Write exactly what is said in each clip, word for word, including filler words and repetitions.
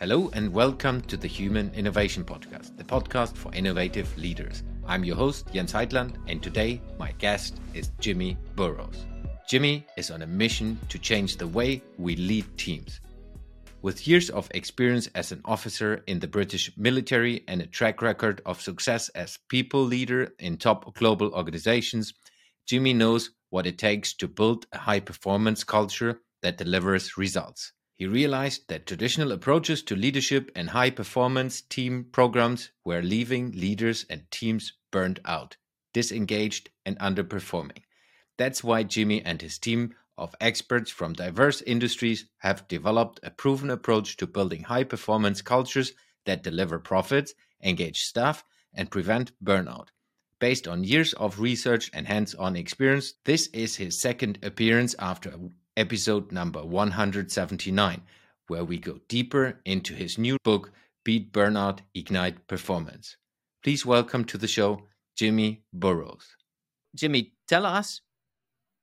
Hello and welcome to the Human Innovation Podcast, the podcast for innovative leaders. I'm your host, Jens Heitland, and today my guest is Jimmy Burroughes. Jimmy is on a mission to change the way we lead teams. With years of experience as an officer in the British military and a track record of success as people leader in top global organizations, Jimmy knows what it takes to build a high-performance culture that delivers results. He realized that traditional approaches to leadership and high-performance team programs were leaving leaders and teams burned out, disengaged, and underperforming. That's why Jimmy and his team of experts from diverse industries have developed a proven approach to building high-performance cultures that deliver profits, engage staff, and prevent burnout. Based on years of research and hands-on experience, this is his second appearance after episode number one hundred seventy-nine, where we go deeper into his new book, Beat Burnout, Ignite Performance. Please welcome to the show, Jimmy Burroughes. Jimmy, tell us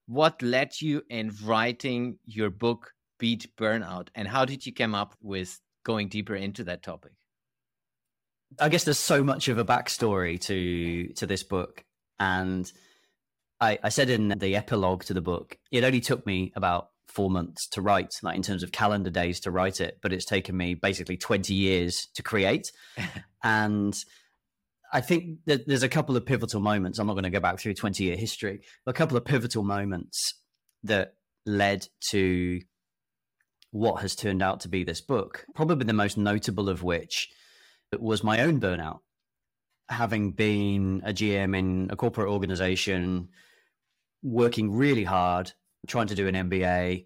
what led you in writing your book, Beat Burnout, and how did you come up with going deeper into that topic? I guess there's so much of a backstory to to this book, and I, I said in the epilogue to the book, it only took me about four months to write, like in terms of calendar days to write it, but it's taken me basically twenty years to create. And I think that there's a couple of pivotal moments. I'm not going to go back through twenty year history, but a couple of pivotal moments that led to what has turned out to be this book. Probably the most notable of which was my own burnout. Having been a G M in a corporate organization, working really hard, trying to do an M B A,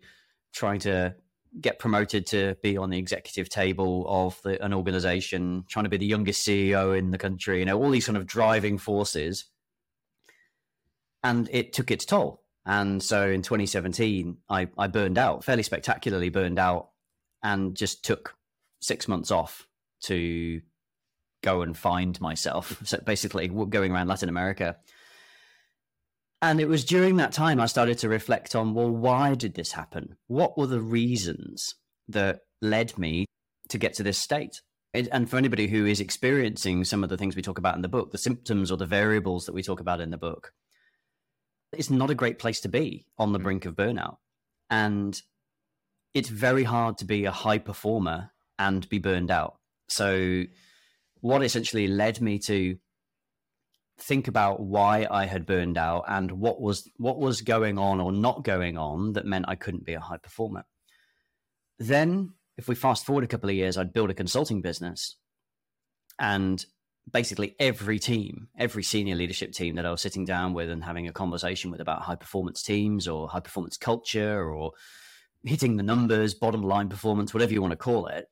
trying to get promoted to be on the executive table of the, an organization, trying to be the youngest C E O in the country, you know, all these kind of driving forces. And it took its toll. And so in twenty seventeen, I, I burned out, fairly spectacularly burned out, and just took six months off to go and find myself. So basically going around Latin America. And it was during that time I started to reflect on, well, why did this happen? What were the reasons that led me to get to this state? And for anybody who is experiencing some of the things we talk about in the book, the symptoms or the variables that we talk about in the book, it's not a great place to be on the mm-hmm. brink of burnout. And it's very hard to be a high performer and be burned out. So what essentially led me to think about why I had burned out and what was what was going on or not going on that meant I couldn't be a high performer. Then, if we fast forward a couple of years, I'd build a consulting business, and basically every team, every senior leadership team that I was sitting down with and having a conversation with about high performance teams or high performance culture or hitting the numbers, bottom line performance, whatever you want to call it,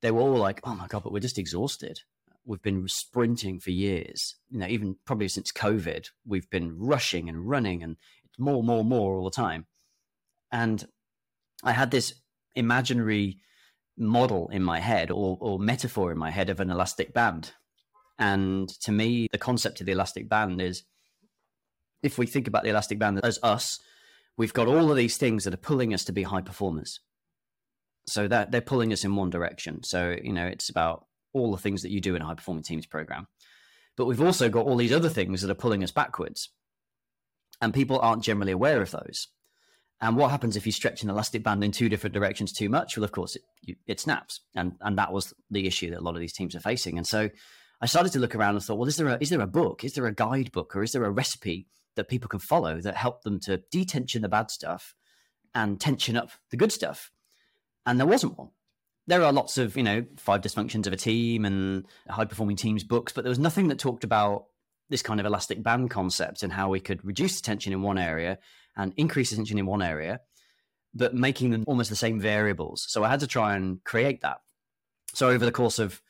they were all like, oh my God, but we're just exhausted. We've been sprinting for years, you know, even probably since COVID, we've been rushing and running and more, more, more all the time. And I had this imaginary model in my head or, or metaphor in my head of an elastic band. And to me, the concept of the elastic band is, if we think about the elastic band as us, we've got all of these things that are pulling us to be high performers. So that they're pulling us in one direction. So, you know, it's about all the things that you do in a high performing teams program, but we've also got all these other things that are pulling us backwards, and people aren't generally aware of those. And what happens if you stretch an elastic band in two different directions too much? Well, of course it, you, it snaps. And, and that was the issue that a lot of these teams are facing. And so I started to look around and thought, well, is there a, is there a book? Is there a guidebook, or is there a recipe that people can follow that help them to detension the bad stuff and tension up the good stuff? And there wasn't one. There are lots of, you know, five dysfunctions of a team and high performing teams books, but there was nothing that talked about this kind of elastic band concept and how we could reduce the tension in one area and increase the tension in one area, but making them almost the same variables. So I had to try and create that. So over the course of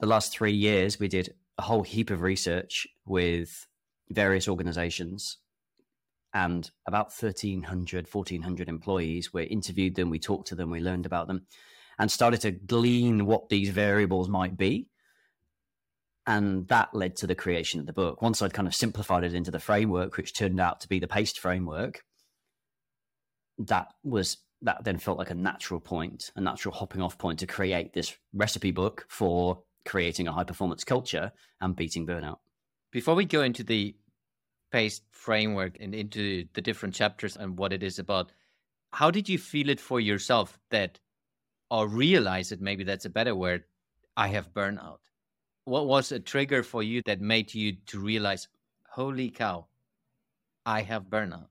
the last three years, we did a whole heap of research with various organizations. And about thirteen hundred, fourteen hundred employees, we interviewed them, we talked to them, we learned about them, and started to glean what these variables might be. And that led to the creation of the book. Once I'd kind of simplified it into the framework, which turned out to be the PACE framework, that was that then felt like a natural point, a natural hopping off point to create this recipe book for creating a high performance culture and beating burnout. Before we go into the PACE framework and into the different chapters and what it is about, how did you feel it for yourself that, or realize that maybe that's a better word, I have burnout? What was a trigger for you that made you to realize, holy cow, I have burnout?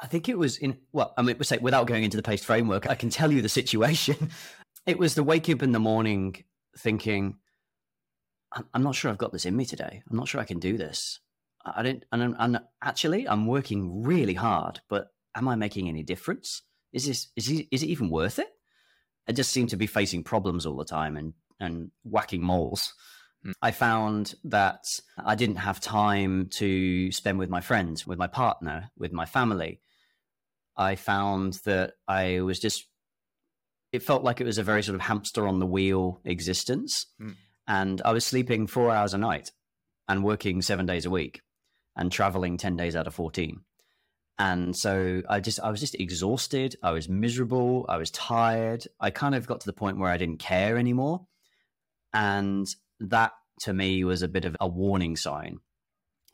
I think it was in, well, I mean, without going into the PACE framework, I can tell you the situation. It was the wake up in the morning thinking, I'm not sure I've got this in me today. I'm not sure I can do this. I didn't, and I'm, I'm actually, I'm working really hard, but am I making any difference? Is this, is it, is it even worth it? I just seem to be facing problems all the time and, and whacking moles. Mm. I found that I didn't have time to spend with my friends, with my partner, with my family. I found that I was just, it felt like it was a very sort of hamster on the wheel existence. Mm. And I was sleeping four hours a night and working seven days a week and traveling ten days out of fourteen. And so I just, I was just exhausted. I was miserable. I was tired. I kind of got to the point where I didn't care anymore. And that to me was a bit of a warning sign.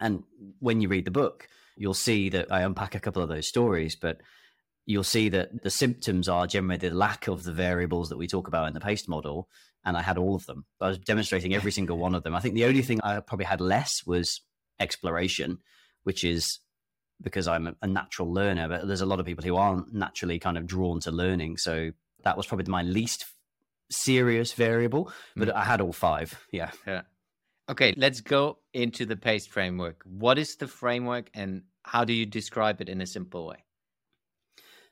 And when you read the book, you'll see that I unpack a couple of those stories, but you'll see that the symptoms are generally the lack of the variables that we talk about in the PACE model. And I had all of them. I was demonstrating every single one of them. I think the only thing I probably had less was exploration, which is because I'm a natural learner, but there's a lot of people who aren't naturally kind of drawn to learning. So that was probably my least serious variable, but mm. I had all five. Yeah. yeah. Okay. Let's go into the PACE framework. What is the framework and how do you describe it in a simple way?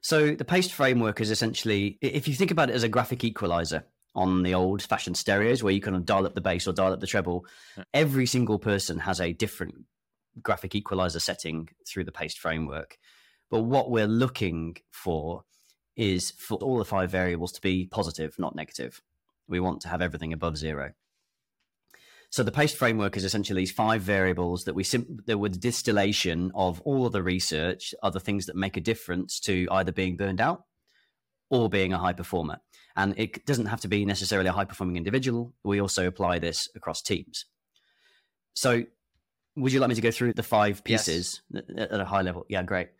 So the PACE framework is essentially, if you think about it as a graphic equalizer on the old fashioned stereos where you kind of dial up the bass or dial up the treble, yeah. every single person has a different graphic equalizer setting through the PACE framework. But what we're looking for is for all the five variables to be positive, not negative. We want to have everything above zero. So the PACE framework is essentially these five variables that we sim- that were the distillation of all of the research, are the things that make a difference to either being burned out or being a high performer. And it doesn't have to be necessarily a high performing individual. We also apply this across teams. So would you like me to go through the five pieces yes. at a high level? Yeah, great.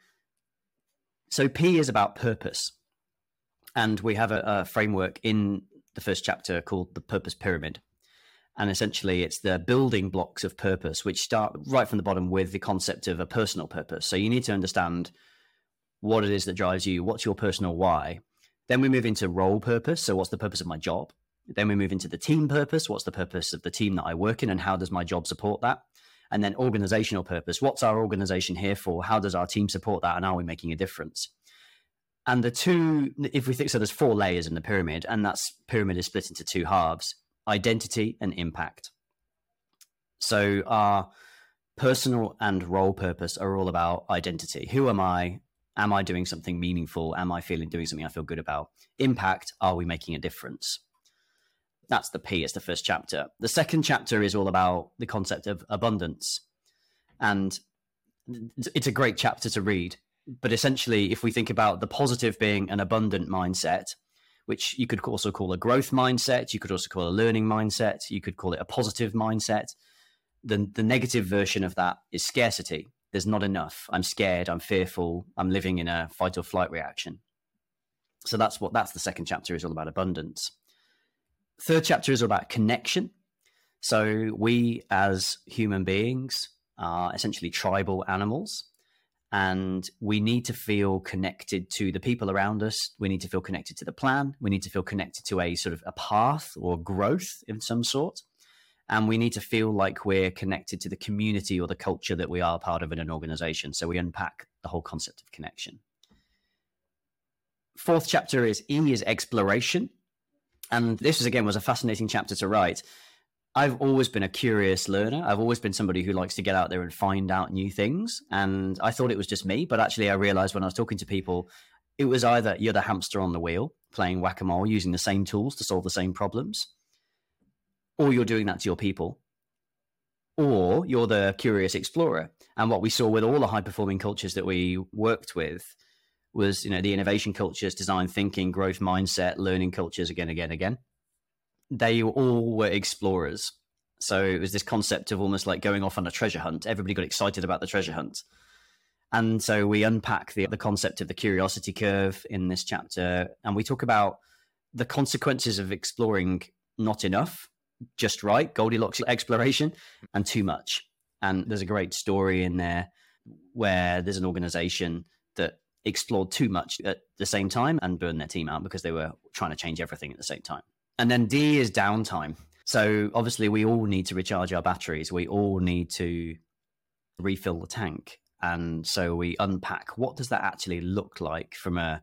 So P is about purpose. And we have a, a framework in the first chapter called the Purpose Pyramid. And essentially it's the building blocks of purpose, which start right from the bottom with the concept of a personal purpose. So you need to understand what it is that drives you. What's your personal why? Then we move into role purpose. So what's the purpose of my job? Then we move into the team purpose. What's the purpose of the team that I work in and how does my job support that? And then organizational purpose. What's our organization here for? How does our team support that? And are we making a difference? And the two, if we think, so there's four layers in the pyramid, and that pyramid is split into two halves, identity and impact. So our personal and role purpose are all about identity. Who am I? Am I doing something meaningful? Am I feeling doing something I feel good about? Impact, are we making a difference? That's the P, it's the first chapter. The second chapter is all about the concept of abundance. And it's a great chapter to read. But essentially, if we think about the positive being an abundant mindset, which you could also call a growth mindset, you could also call a learning mindset, you could call it a positive mindset. The, the negative version of that is scarcity. There's not enough. I'm scared. I'm fearful. I'm living in a fight or flight reaction. So that's what, that's the second chapter is all about abundance. Third chapter is all about connection. So we as human beings are essentially tribal animals, and we need to feel connected to the people around us. We need to feel connected to the plan. We need to feel connected to a sort of a path or growth in some sort. And we need to feel like we're connected to the community or the culture that we are part of in an organization. So we unpack the whole concept of connection. Fourth chapter is E is exploration. And this was, again, was a fascinating chapter to write. I've always been a curious learner. I've always been somebody who likes to get out there and find out new things. And I thought it was just me, but actually I realized when I was talking to people, it was either you're the hamster on the wheel, playing whack-a-mole, using the same tools to solve the same problems, or you're doing that to your people, or you're the curious explorer. And what we saw with all the high-performing cultures that we worked with was, you know, the innovation cultures, design thinking, growth mindset, learning cultures, again, again, again. They all were explorers. So it was this concept of almost like going off on a treasure hunt. Everybody got excited about the treasure hunt. And so we unpack the, the concept of the curiosity curve in this chapter. And we talk about the consequences of exploring not enough, just right, Goldilocks exploration, and too much. And there's a great story in there where there's an organization that explored too much at the same time and burned their team out because they were trying to change everything at the same time. And then D is downtime. So obviously we all need to recharge our batteries. We all need to refill the tank. And so we unpack what does that actually look like from a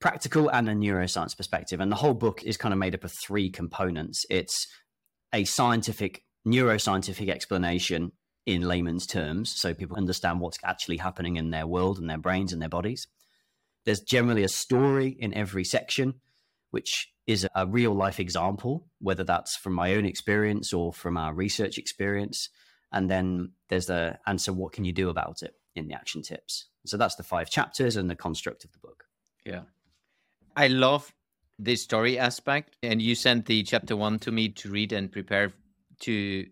practical and a neuroscience perspective. And the whole book is kind of made up of three components. It's a scientific, neuroscientific explanation in layman's terms, so people understand what's actually happening in their world and their brains and their bodies. There's generally a story in every section, which is a real life example, whether that's from my own experience or from our research experience. And then there's the, and so what can you do about it in the action tips? So that's the five chapters and the construct of the book. Yeah. I love the story aspect. And you sent the chapter one to me to read and prepare to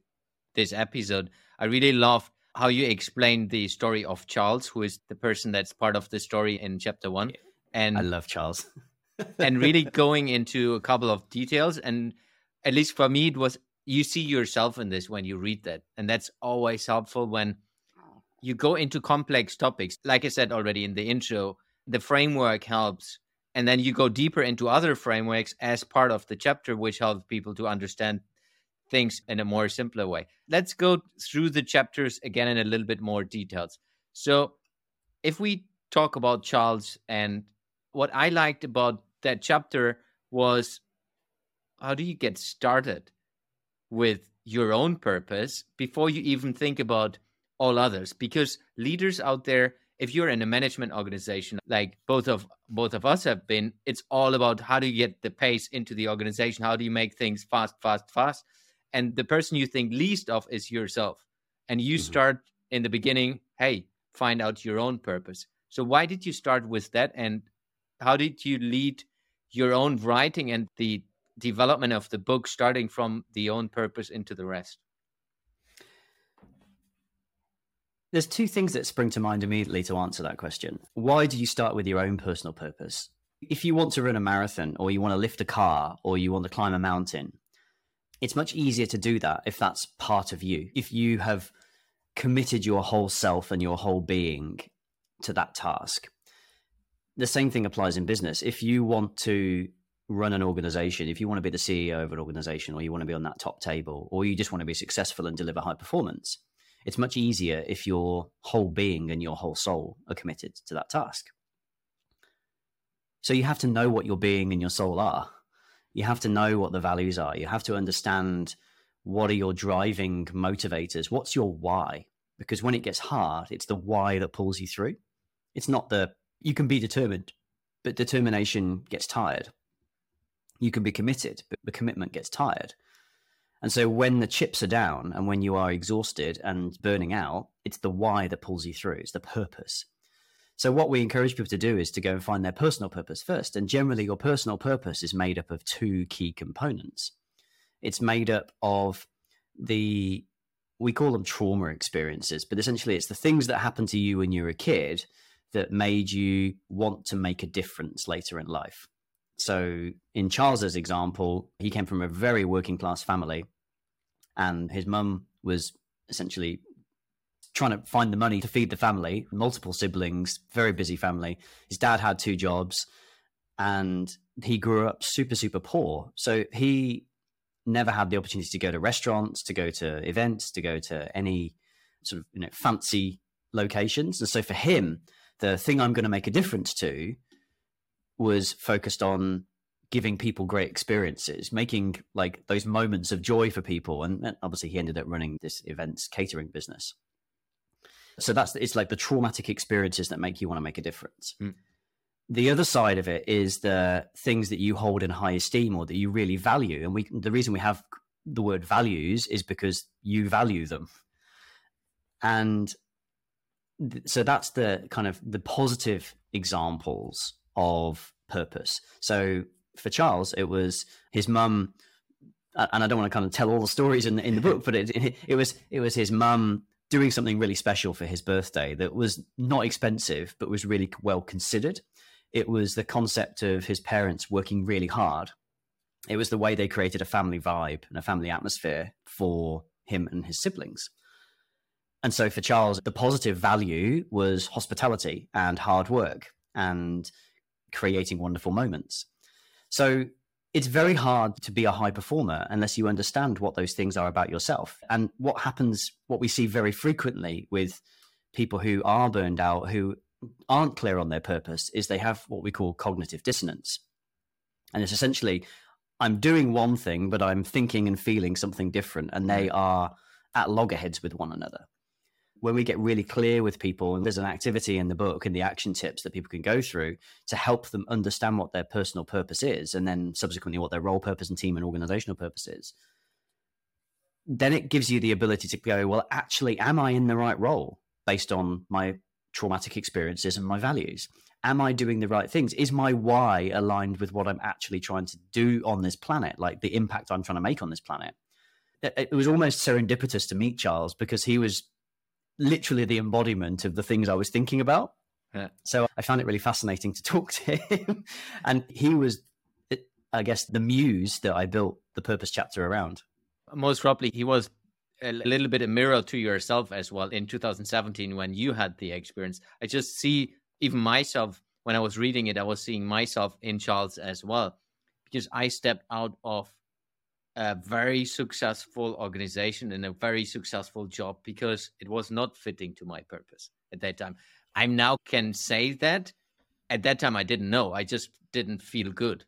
this episode. I really loved how you explained the story of Charles, who is the person that's part of the story in chapter one. And I love Charles. And really going into a couple of details. And at least for me, it was, you see yourself in this when you read that. And that's always helpful when you go into complex topics. Like I said already in the intro, the framework helps. And then you go deeper into other frameworks as part of the chapter, which helps people to understand things in a more simpler way. Let's go through the chapters again in a little bit more details. So if we talk about Charles, and what I liked about that chapter was, how do you get started with your own purpose before you even think about all others? Because leaders out there, if you're in a management organization, like both of both of us have been, it's all about how do you get the pace into the organization? How do you make things fast, fast, fast? And the person you think least of is yourself. And you mm-hmm. start in the beginning, hey, find out your own purpose. So why did you start with that? And how did you lead your own writing and the development of the book, starting from the own purpose into the rest? There's two things that spring to mind immediately to answer that question. Why do you start with your own personal purpose? If you want to run a marathon, or you want to lift a car, or you want to climb a mountain, it's much easier to do that if that's part of you. If you have committed your whole self and your whole being to that task. The same thing applies in business. If you want to run an organization, if you want to be the C E O of an organization, or you want to be on that top table, or you just want to be successful and deliver high performance, it's much easier if your whole being and your whole soul are committed to that task. So you have to know what your being and your soul are. You have to know what the values are. You have to understand, what are your driving motivators? What's your why? Because when it gets hard, it's the why that pulls you through. It's not the, you can be determined, but determination gets tired. You can be committed, but the commitment gets tired. And so when the chips are down and when you are exhausted and burning out, it's the why that pulls you through. It's the purpose. So what we encourage people to do is to go and find their personal purpose first. And generally, your personal purpose is made up of two key components. It's made up of the, we call them trauma experiences, but essentially it's the things that happened to you when you were a kid that made you want to make a difference later in life. So in Charles's example, he came from a very working class family, and his mum was essentially trying to find the money to feed the family, multiple siblings, very busy family. His dad had two jobs, and he grew up super, super poor. So he never had the opportunity to go to restaurants, to go to events, to go to any sort of, you know, fancy locations. And so for him, the thing I'm going to make a difference to was focused on giving people great experiences, making like those moments of joy for people. And, and obviously he ended up running this events catering business. So that's, it's like the traumatic experiences that make you want to make a difference. Mm. The other side of it is the things that you hold in high esteem or that you really value. And we, the reason we have the word values is because you value them. And th- so that's the kind of the positive examples of purpose. So for Charles, it was his mum, and I don't want to kind of tell all the stories in, in the book, but it, it, it was it was his mum doing something really special for his birthday that was not expensive, but was really well considered. It was the concept of his parents working really hard. It was the way they created a family vibe and a family atmosphere for him and his siblings. And so for Charles, the positive value was hospitality and hard work and creating wonderful moments. So it's very hard to be a high performer unless you understand what those things are about yourself. And what happens, what we see very frequently with people who are burned out, who aren't clear on their purpose, is they have what we call cognitive dissonance. And it's essentially, I'm doing one thing, but I'm thinking and feeling something different. And they are at loggerheads with one another. When we get really clear with people, and there's an activity in the book and the action tips that people can go through to help them understand what their personal purpose is, and then subsequently what their role purpose and team and organizational purpose is, then it gives you the ability to go, well, actually, am I in the right role based on my traumatic experiences and my values? Am I doing the right things? Is my why aligned with what I'm actually trying to do on this planet, like the impact I'm trying to make on this planet? It was almost serendipitous to meet Charles because he was literally the embodiment of the things I was thinking about. Yeah. So I found it really fascinating to talk to him. And he was, I guess, the muse that I built the purpose chapter around. Most probably he was a little bit a mirror to yourself as well in two thousand seventeen when you had the experience. I just see even myself, when I was reading it, I was seeing myself in Charles as well, because I stepped out of a very successful organization and a very successful job because it was not fitting to my purpose at that time. I now can say that at that time I didn't know. I just didn't feel good.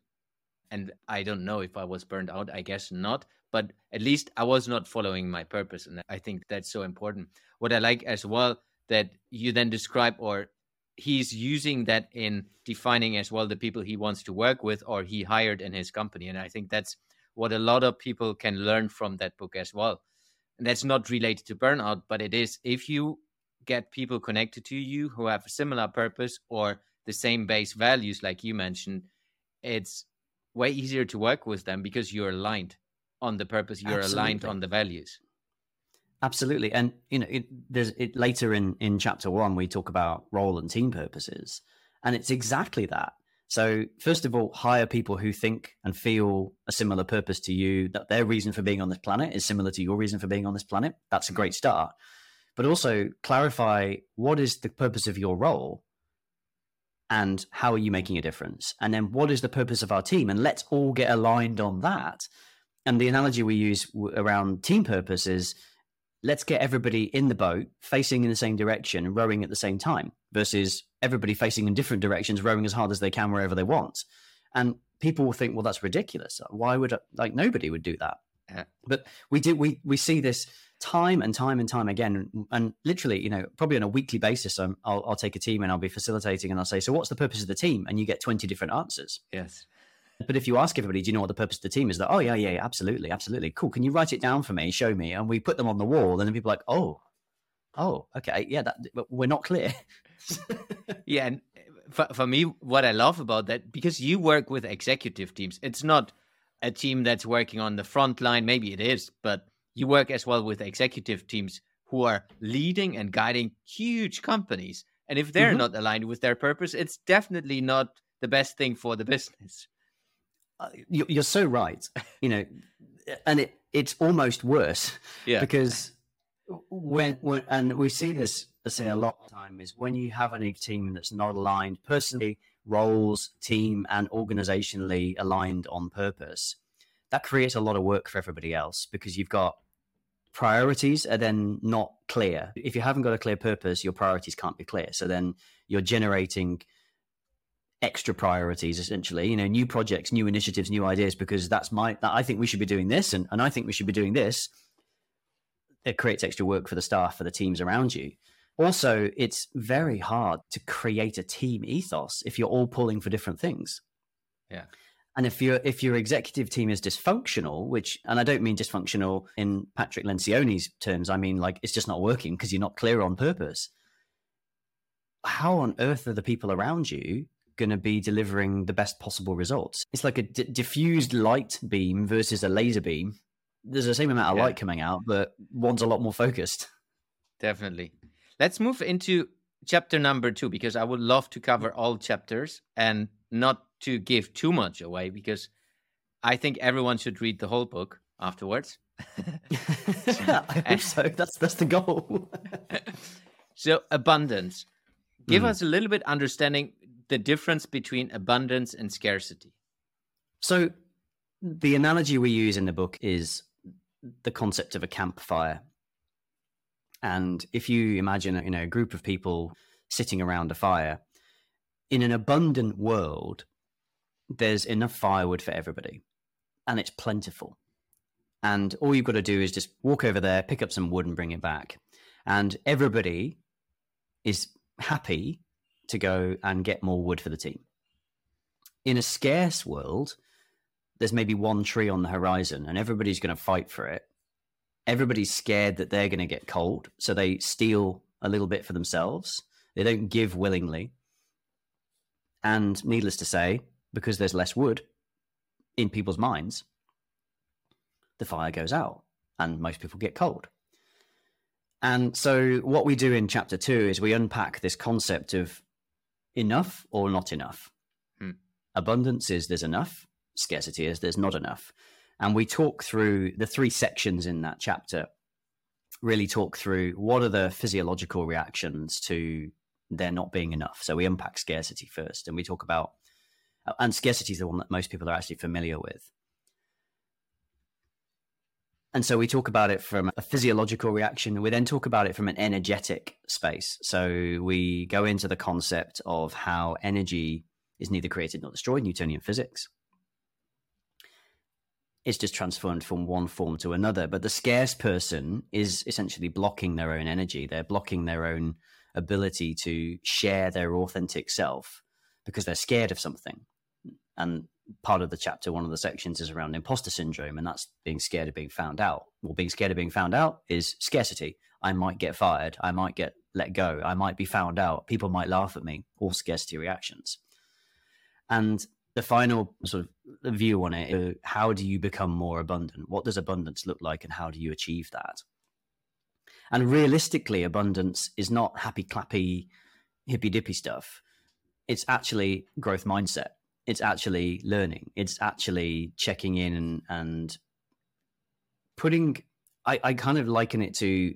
And I don't know if I was burned out. I guess not. But at least I was not following my purpose. And I think that's so important. What I like as well, that you then describe, or he's using that in defining as well the people he wants to work with or he hired in his company. And I think that's what a lot of people can learn from that book as well. And that's not related to burnout, but it is if you get people connected to you who have a similar purpose or the same base values, like you mentioned, it's way easier to work with them because you're aligned on the purpose, you're Absolutely. aligned on the values. Absolutely. And, you know, it, there's it later in, in chapter one, we talk about role and team purposes, and it's exactly that. So first of all, hire people who think and feel a similar purpose to you, that their reason for being on this planet is similar to your reason for being on this planet. That's a great start. But also clarify what is the purpose of your role and how are you making a difference? And then what is the purpose of our team? And let's all get aligned on that. And the analogy we use around team purpose is let's get everybody in the boat facing in the same direction, rowing at the same time, versus everybody facing in different directions, rowing as hard as they can wherever they want. And people will think, well, that's ridiculous. Why would, I, like, nobody would do that. Yeah. But we do, we, we see this time and time and time again. And literally, you know, probably on a weekly basis, I'm, I'll, I'll take a team and I'll be facilitating and I'll say, so what's the purpose of the team? And you get twenty different answers. Yes. But if you ask everybody, do you know what the purpose of the team is? That, oh, yeah, yeah, absolutely, absolutely. Cool. Can you write it down for me? Show me. And we put them on the wall. And then people are like, oh, oh, okay. Yeah, that, but we're not clear. Yeah. And for, for me, what I love about that, because you work with executive teams, it's not a team that's working on the front line. Maybe it is, but you work as well with executive teams who are leading and guiding huge companies. And if they're mm-hmm. not aligned with their purpose, it's definitely not the best thing for the business. You're so right, you know, and it, it's almost worse yeah. because when, when, and we see this, I say a lot of the time, is when you have a team that's not aligned personally, roles, team, and organizationally aligned on purpose, that creates a lot of work for everybody else because you've got priorities are then not clear. If you haven't got a clear purpose, your priorities can't be clear. So then you're generating extra priorities, essentially, you know, new projects, new initiatives, new ideas, because that's my, I think we should be doing this. And, and I think we should be doing this. It creates extra work for the staff, for the teams around you. Also, it's very hard to create a team ethos if you're all pulling for different things. Yeah. And if your if your executive team is dysfunctional, which, and I don't mean dysfunctional in Patrick Lencioni's terms, I mean, like, it's just not working because you're not clear on purpose. how on earth are the people around you going to be delivering the best possible results? It's like a d- diffused light beam versus a laser beam. There's the same amount of yeah. light coming out, but one's a lot more focused. Definitely. Let's move into chapter number two, because I would love to cover all chapters and not to give too much away, because I think everyone should read the whole book afterwards. Yeah, I hope so. That's, that's the goal. So abundance. Give mm. us a little bit understanding the difference between abundance and scarcity. So the analogy we use in the book is the concept of a campfire. And if you imagine, you know, a group of people sitting around a fire, in an abundant world, there's enough firewood for everybody and it's plentiful. And all you've got to do is just walk over there, pick up some wood and bring it back. And everybody is happy to go and get more wood for the team. In a scarce world, there's maybe one tree on the horizon and everybody's going to fight for it. Everybody's scared that they're going to get cold, so they steal a little bit for themselves. They don't give willingly. And needless to say, because there's less wood in people's minds, the fire goes out and most people get cold. And so what we do in chapter two is we unpack this concept of enough or not enough. Hmm. Abundance is there's enough. Scarcity is there's not enough. And we talk through the three sections in that chapter, really talk through what are the physiological reactions to there not being enough. So we unpack scarcity first, and we talk about, and scarcity is the one that most people are actually familiar with. And so we talk about it from a physiological reaction. We then talk about it from an energetic space. So we go into the concept of how energy is neither created nor destroyed, Newtonian physics. It's just transformed from one form to another. But the scarce person is essentially blocking their own energy. They're blocking their own ability to share their authentic self because they're scared of something. And part of the chapter, one of the sections is around imposter syndrome, and that's being scared of being found out. Well, being scared of being found out is scarcity. I might get fired. I might get let go. I might be found out. People might laugh at me. All scarcity reactions. And the final sort of view on it is how do you become more abundant? What does abundance look like and how do you achieve that? And realistically, abundance is not happy, clappy, hippy-dippy stuff. It's actually growth mindset. It's actually learning. It's actually checking in and, and putting, I, I kind of liken it to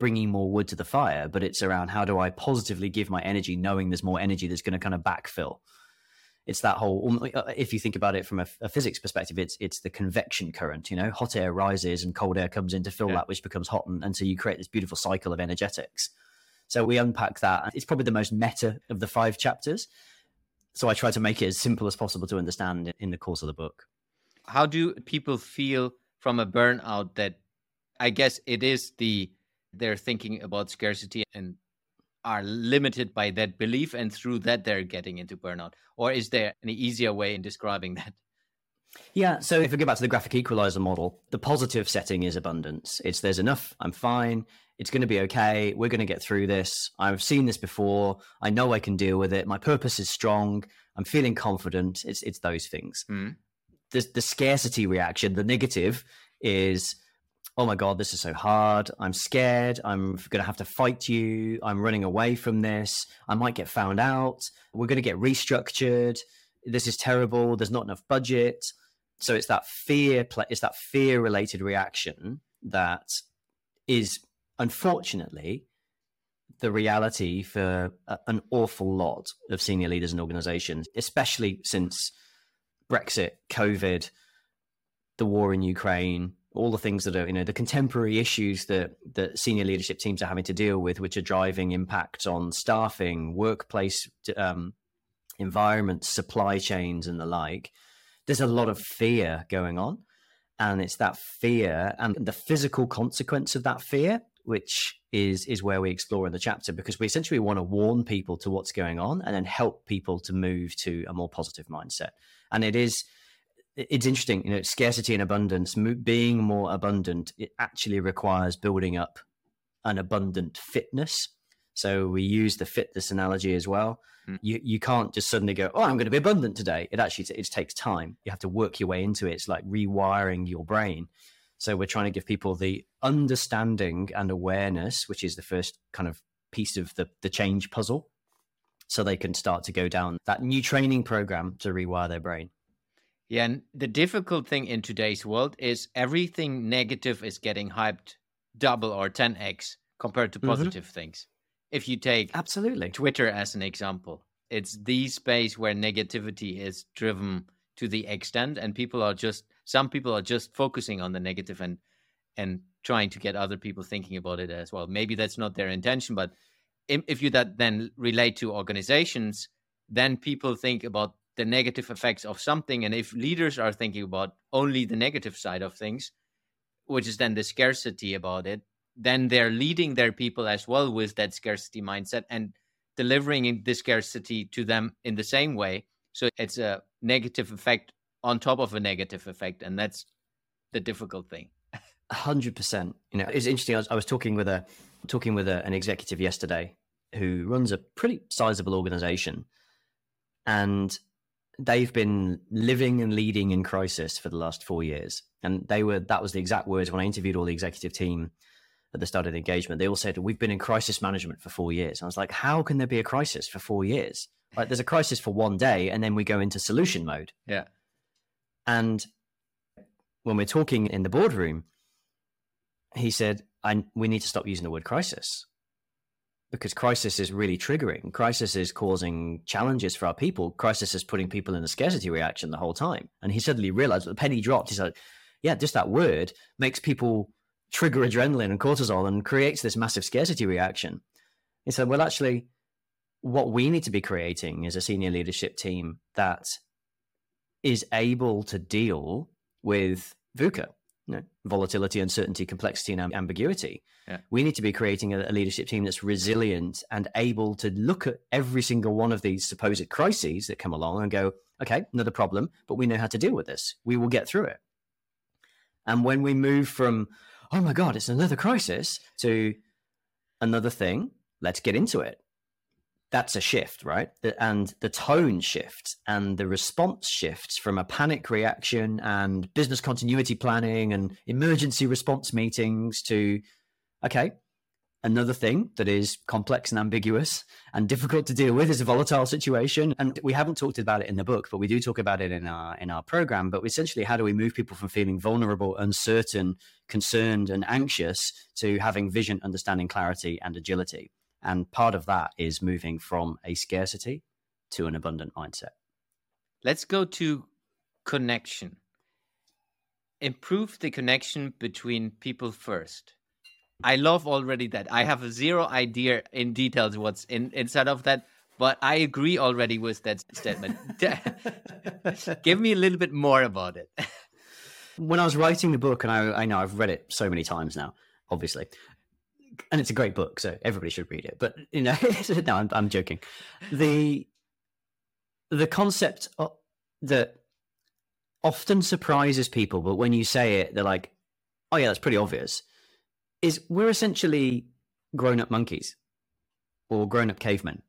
bringing more wood to the fire, but it's around how do I positively give my energy knowing there's more energy that's going to kind of backfill. It's that whole, if you think about it from a, a physics perspective, it's it's the convection current, you know, hot air rises and cold air comes in to fill yeah. that, which becomes hot. And, and so you create this beautiful cycle of energetics. So we unpack that. It's probably the most meta of the five chapters. So I try to make it as simple as possible to understand in the course of the book. How do people feel from a burnout that, I guess it is the, they're thinking about scarcity and are limited by that belief, and through that they're getting into burnout? Or is there an easier way in describing that? Yeah, so if we go back to the graphic equalizer model, the positive setting is abundance. It's there's enough, I'm fine, it's going to be okay, we're going to get through this, I've seen this before, I know I can deal with it, my purpose is strong, I'm feeling confident, it's it's those things. Mm. The, the scarcity reaction, the negative, is oh my God, this is so hard. I'm scared. I'm going to have to fight you. I'm running away from this. I might get found out. We're going to get restructured. This is terrible. There's not enough budget. So it's that fear, it's that fear related reaction that is unfortunately the reality for a, an awful lot of senior leaders and organizations, especially since Brexit, COVID, the war in Ukraine, all the things that are, you know, the contemporary issues that, that senior leadership teams are having to deal with, which are driving impacts on staffing, workplace um, environments, supply chains and the like. There's a lot of fear going on. And it's that fear and the physical consequence of that fear, which is, is where we explore in the chapter, because we essentially want to warn people to what's going on and then help people to move to a more positive mindset. And it is... It's interesting, you know, scarcity and abundance, being more abundant, it actually requires building up an abundant fitness. So we use the fitness analogy as well. Mm. You you can't just suddenly go, oh, I'm going to be abundant today. It actually it takes time. You have to work your way into it. It's like rewiring your brain. So we're trying to give people the understanding and awareness, which is the first kind of piece of the, the change puzzle, so they can start to go down that new training program to rewire their brain. Yeah, and the difficult thing in today's world is everything negative is getting hyped double or ten x compared to positive mm-hmm. things. If you take absolutely Twitter as an example, it's the space where negativity is driven to the extent, and people are just, some people are just focusing on the negative and and trying to get other people thinking about it as well. Maybe that's not their intention, but if you that then relate to organizations, then people think about the negative effects of something. And if leaders are thinking about only the negative side of things, which is then the scarcity about it, then they're leading their people as well with that scarcity mindset and delivering the scarcity to them in the same way. So it's a negative effect on top of a negative effect. And that's the difficult thing. A hundred percent. You know, it's interesting. I was, I was talking with a talking with a, an executive yesterday who runs a pretty sizable organization, and they've been living and leading in crisis for the last four years. And they were, that was the exact words when I interviewed all the executive team at the start of the engagement. They all said, we've been in crisis management for four years. And I was like, how can there be a crisis for four years? Like, there's a crisis for one day and then we go into solution mode. Yeah. And when we're talking in the boardroom, he said, I, we need to stop using the word crisis, because crisis is really triggering. Crisis is causing challenges for our people. Crisis is putting people in a scarcity reaction the whole time. And he suddenly realized the penny dropped. He's like, yeah, just that word makes people trigger adrenaline and cortisol and creates this massive scarcity reaction. He said, well, actually, what we need to be creating is a senior leadership team that is able to deal with VUCA. You know, volatility, uncertainty, complexity, and ambiguity. Yeah. We need to be creating a, a leadership team that's resilient and able to look at every single one of these supposed crises that come along and go, okay, another problem, but we know how to deal with this. We will get through it. And when we move from, oh my God, it's another crisis, to another thing, let's get into it. That's a shift, right? And the tone shifts and the response shifts from a panic reaction and business continuity planning and emergency response meetings to, okay, another thing that is complex and ambiguous and difficult to deal with is a volatile situation. And we haven't talked about it in the book, but we do talk about it in our in our program. But essentially, how do we move people from feeling vulnerable, uncertain, concerned, and anxious to having vision, understanding, clarity, and agility? And part of that is moving from a scarcity to an abundant mindset. Let's go to connection. Improve the connection between people first. I love already that. I have zero idea in details what's in, inside of that, but I agree already with that statement. Give me a little bit more about it. When I was writing the book, and I, I know I've read it so many times now, obviously, and it's a great book, so everybody should read it. But, you know, no, I'm, I'm joking. The the concept of, that often surprises people, but when you say it, they're like, oh yeah, that's pretty obvious, is we're essentially grown-up monkeys or grown-up cavemen.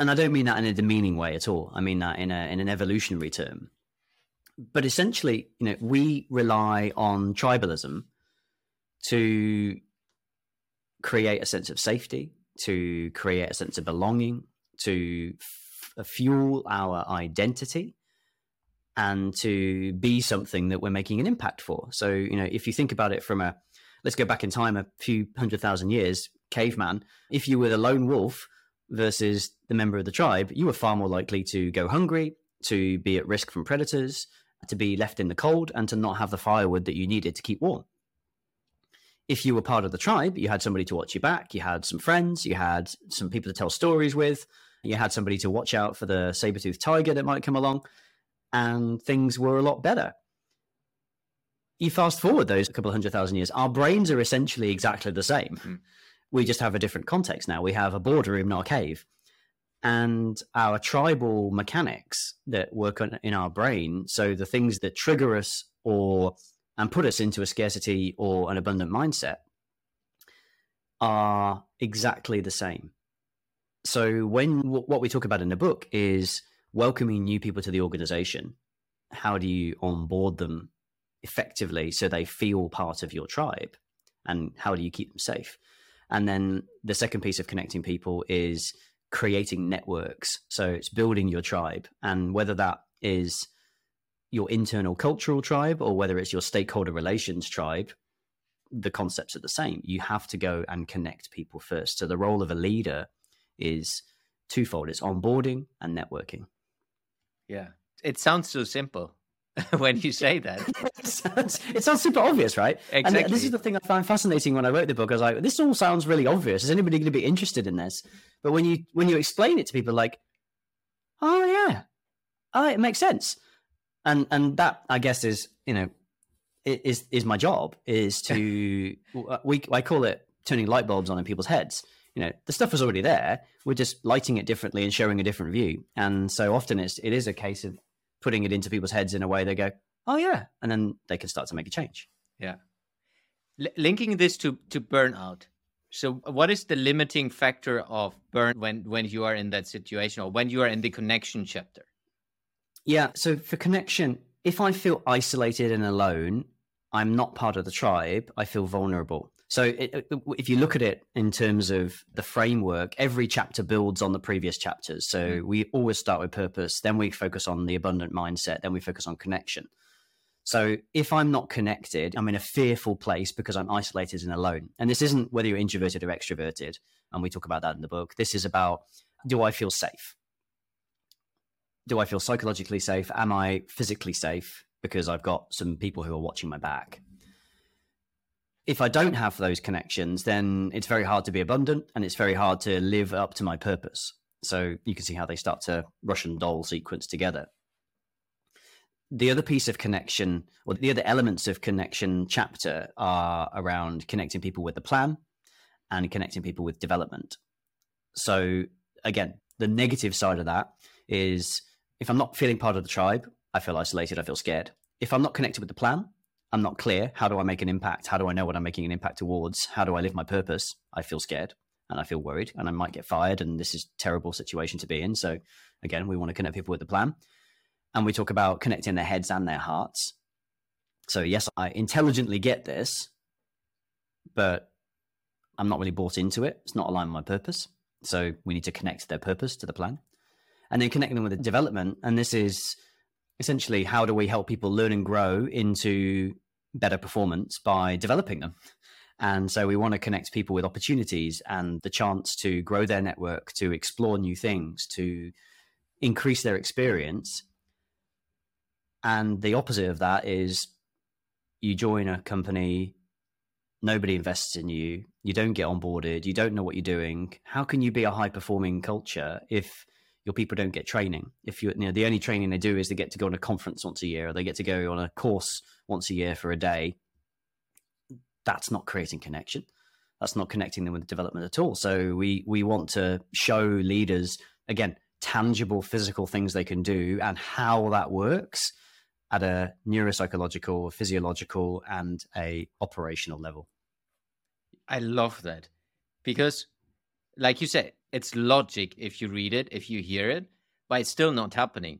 And I don't mean that in a demeaning way at all. I mean that in a in an evolutionary term. But essentially, you know, we rely on tribalism to create a sense of safety, to create a sense of belonging, to f- fuel our identity, and to be something that we're making an impact for. So, you know, if you think about it from a, let's go back in time a few hundred thousand years, caveman, if you were the lone wolf versus the member of the tribe, you were far more likely to go hungry, to be at risk from predators, to be left in the cold, and to not have the firewood that you needed to keep warm. If you were part of the tribe, you had somebody to watch your back, you had some friends, you had some people to tell stories with, you had somebody to watch out for the saber-toothed tiger that might come along, and things were a lot better. You fast forward those a couple of hundred thousand years, our brains are essentially exactly the same. Mm. We just have a different context now. We have a boardroom in our cave, and our tribal mechanics that work on, in our brain, so the things that trigger us or and put us into a scarcity or an abundant mindset are exactly the same. So when what we talk about in the book is welcoming new people to the organization. How do you onboard them effectively so they feel part of your tribe? And how do you keep them safe? And then the second piece of connecting people is creating networks. So it's building your tribe. And whether that is your internal cultural tribe or whether it's your stakeholder relations tribe, the concepts are the same. You have to go and connect people first. So the role of a leader is twofold. It's onboarding and networking. Yeah. It sounds so simple when you say that. it, sounds, it sounds super obvious, right? Exactly. And this is the thing I found fascinating when I wrote the book. I was like, this all sounds really obvious. Is anybody going to be interested in this? But when you when you explain it to people, like, oh, yeah, oh, it makes sense. And and that, I guess, is, you know, is is my job, is to, we I call it turning light bulbs on in people's heads. You know, the stuff was already there. We're just lighting it differently and showing a different view. And so often it's, it is a case of putting it into people's heads in a way they go, oh yeah. And then they can start to make a change. Yeah. L- linking this to, to burnout. So what is the limiting factor of burn when, when you are in that situation or when you are in the connection chapter? Yeah. So for connection, if I feel isolated and alone, I'm not part of the tribe. I feel vulnerable. So it, if you look at it in terms of the framework, every chapter builds on the previous chapters. So mm-hmm. we always start with purpose, then we focus on the abundant mindset, then we focus on connection. So if I'm not connected, I'm in a fearful place because I'm isolated and alone. And this isn't whether you're introverted or extroverted. And we talk about that in the book. This is about, do I feel safe? Do I feel psychologically safe? Am I physically safe? Because I've got some people who are watching my back. If I don't have those connections, then it's very hard to be abundant and it's very hard to live up to my purpose. So you can see how they start to Russian doll sequence together. The other piece of connection, or the other elements of connection chapter, are around connecting people with the plan and connecting people with development. So again, the negative side of that is if I'm not feeling part of the tribe, I feel isolated, I feel scared. If I'm not connected with the plan, I'm not clear. How do I make an impact? How do I know what I'm making an impact towards? How do I live my purpose? I feel scared and I feel worried and I might get fired and this is a terrible situation to be in. So again, we want to connect people with the plan. And we talk about connecting their heads and their hearts. So yes, I intelligently get this, but I'm not really bought into it. It's not aligned with my purpose. So we need to connect their purpose to the plan. And then connecting them with the development. And this is essentially, how do we help people learn and grow into better performance by developing them? And so we want to connect people with opportunities and the chance to grow their network, to explore new things, to increase their experience. And the opposite of that is you join a company, nobody invests in you, you don't get onboarded, you don't know what you're doing. How can you be a high-performing culture if your people don't get training? If you, you know, the only training they do is they get to go on a conference once a year, or they get to go on a course once a year for a day. That's not creating connection. That's not connecting them with development at all. So we we want to show leaders, again, tangible physical things they can do and how that works at a neuropsychological, physiological, and a operational level. I love that, because like you said, it's logic if you read it, if you hear it, but it's still not happening.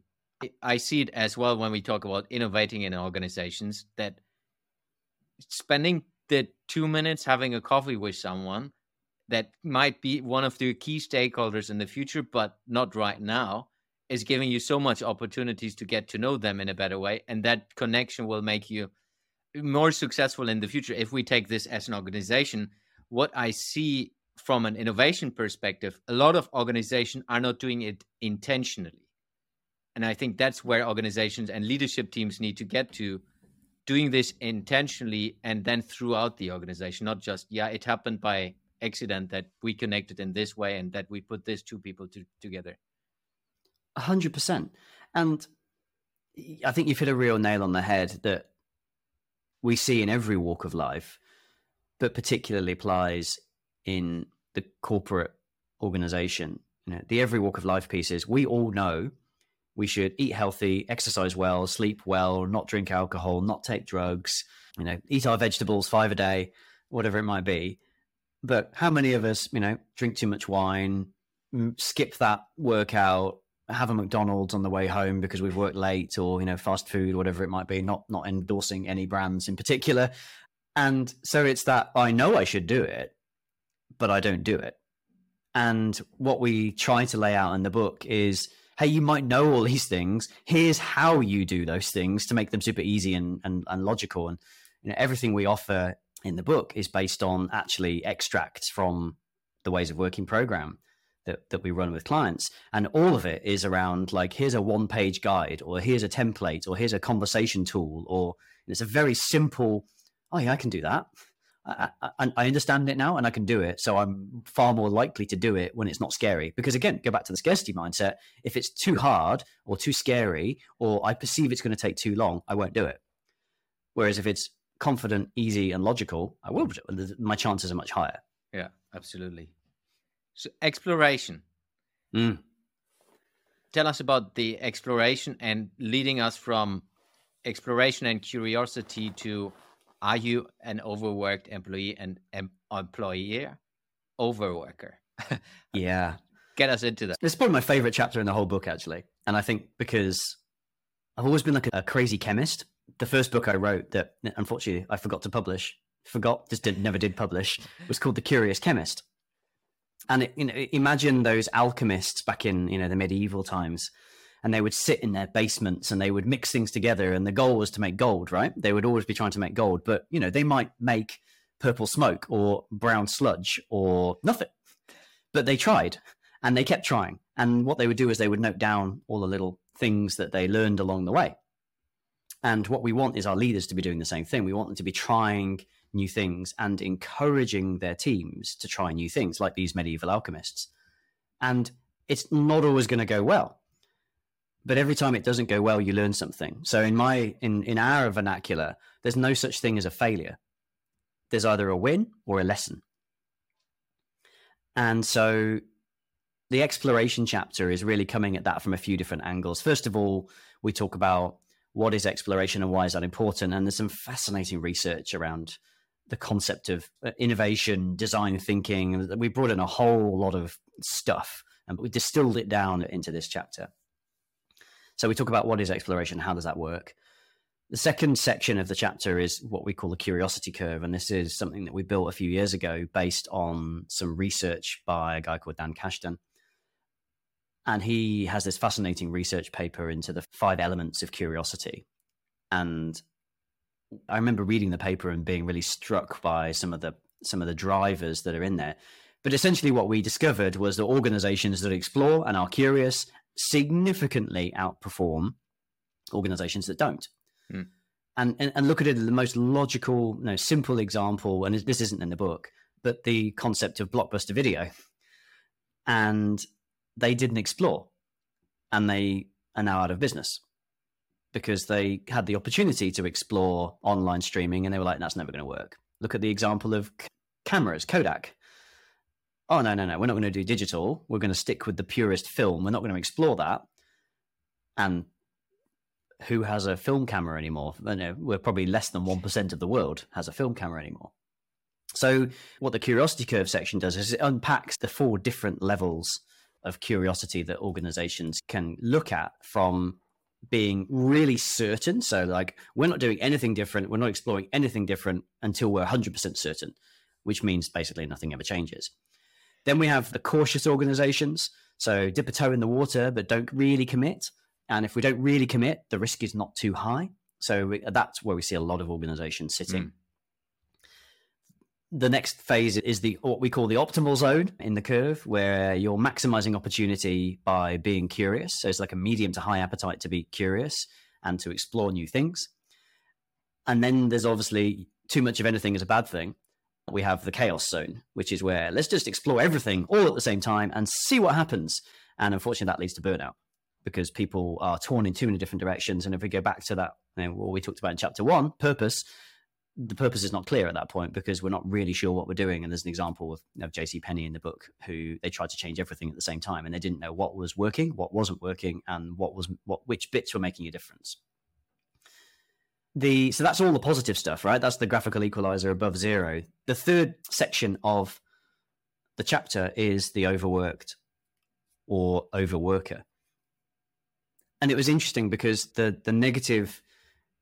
I see it as well when we talk about innovating in organizations, that spending the two minutes having a coffee with someone that might be one of the key stakeholders in the future, but not right now, is giving you so much opportunities to get to know them in a better way. And that connection will make you more successful in the future. If we take this as an organization, what I see from an innovation perspective, a lot of organizations are not doing it intentionally. And I think that's where organizations and leadership teams need to get to, doing this intentionally and then throughout the organization, not just, yeah, it happened by accident that we connected in this way and that we put these two people to, together. A hundred percent. And I think you've hit a real nail on the head that we see in every walk of life, but particularly applies in the corporate organization. You know, the every walk of life piece is, we all know we should eat healthy, exercise well, sleep well, not drink alcohol, not take drugs, you know, eat our vegetables five a day, whatever it might be. But how many of us, you know, drink too much wine, skip that workout, have a McDonald's on the way home because we've worked late, or, you know, fast food, whatever it might be, not not endorsing any brands in particular. And so it's that I know I should do it, but I don't do it. And what we try to lay out in the book is, hey, you might know all these things. Here's how you do those things to make them super easy and, and, and logical. And, you know, everything we offer in the book is based on actually extracts from the Ways of Working program that, that we run with clients. And all of it is around, like, here's a one page guide, or here's a template, or here's a conversation tool, or it's a very simple, oh yeah, I can do that. I, I, I understand it now and I can do it. So I'm far more likely to do it when it's not scary. Because again, go back to the scarcity mindset. If it's too hard or too scary, or I perceive it's going to take too long, I won't do it. Whereas if it's confident, easy, and logical, I will do it. My chances are much higher. Yeah, absolutely. So exploration. Mm. Tell us about the exploration and leading us from exploration and curiosity to... Are you an overworked employee and em- employer? Overworker. Yeah. Get us into that. It's probably my favorite chapter in the whole book, actually. And I think because I've always been like a crazy chemist. The first book I wrote that, unfortunately, I forgot to publish, forgot, just did, never did publish, was called The Curious Chemist. And it, you know, imagine those alchemists back in, you know, the medieval times. And they would sit in their basements and they would mix things together. And the goal was to make gold, right? They would always be trying to make gold. But, you know, they might make purple smoke or brown sludge or nothing. But they tried and they kept trying. And what they would do is they would note down all the little things that they learned along the way. And what we want is our leaders to be doing the same thing. We want them to be trying new things and encouraging their teams to try new things, like these medieval alchemists. And it's not always going to go well. But every time it doesn't go well, you learn something. So in my in, in our vernacular, there's no such thing as a failure. There's either a win or a lesson. And so the exploration chapter is really coming at that from a few different angles. First of all, we talk about what is exploration and why is that important? And there's some fascinating research around the concept of innovation, design thinking. We brought in a whole lot of stuff and we distilled it down into this chapter. So we talk about what is exploration, how does that work? The second section of the chapter is what we call the curiosity curve. And this is something that we built a few years ago based on some research by a guy called Dan Kashtan. And he has this fascinating research paper into the five elements of curiosity. And I remember reading the paper and being really struck by some of the some of the drivers that are in there. But essentially what we discovered was that organizations that explore and are curious significantly outperform organizations that don't. Mm. And, and and look at it as the most logical, you know, simple example, and this isn't in the book, but the concept of Blockbuster Video. And they didn't explore, and they are now out of business because they had the opportunity to explore online streaming and they were like, that's never going to work. Look at the example of c- cameras, Kodak. Oh, no, no, no, we're not going to do digital. We're going to stick with the purest film. We're not going to explore that. And who has a film camera anymore? We're probably less than one percent of the world has a film camera anymore. So what the curiosity curve section does is it unpacks the four different levels of curiosity that organizations can look at, from being really certain. So like, we're not doing anything different. We're not exploring anything different until we're one hundred percent certain, which means basically nothing ever changes. Then we have the cautious organizations. So dip a toe in the water, but don't really commit. And if we don't really commit, the risk is not too high. So we, that's where we see a lot of organizations sitting. Mm. The next phase is the what we call the optimal zone in the curve, where you're maximizing opportunity by being curious. So it's like a medium to high appetite to be curious and to explore new things. And then there's obviously too much of anything is a bad thing. We have the chaos zone, which is where let's just explore everything all at the same time and see what happens. And unfortunately, that leads to burnout because people are torn in too many different directions. And if we go back to that, you know, what we talked about in chapter one, purpose, the purpose is not clear at that point because we're not really sure what we're doing. And there's an example of, of JCPenney in the book, who they tried to change everything at the same time and they didn't know what was working, what wasn't working, and what was what which bits were making a difference. The, so that's all the positive stuff, right? That's the graphical equalizer above zero. The third section of the chapter is the overworked or overworker. And it was interesting because the the negative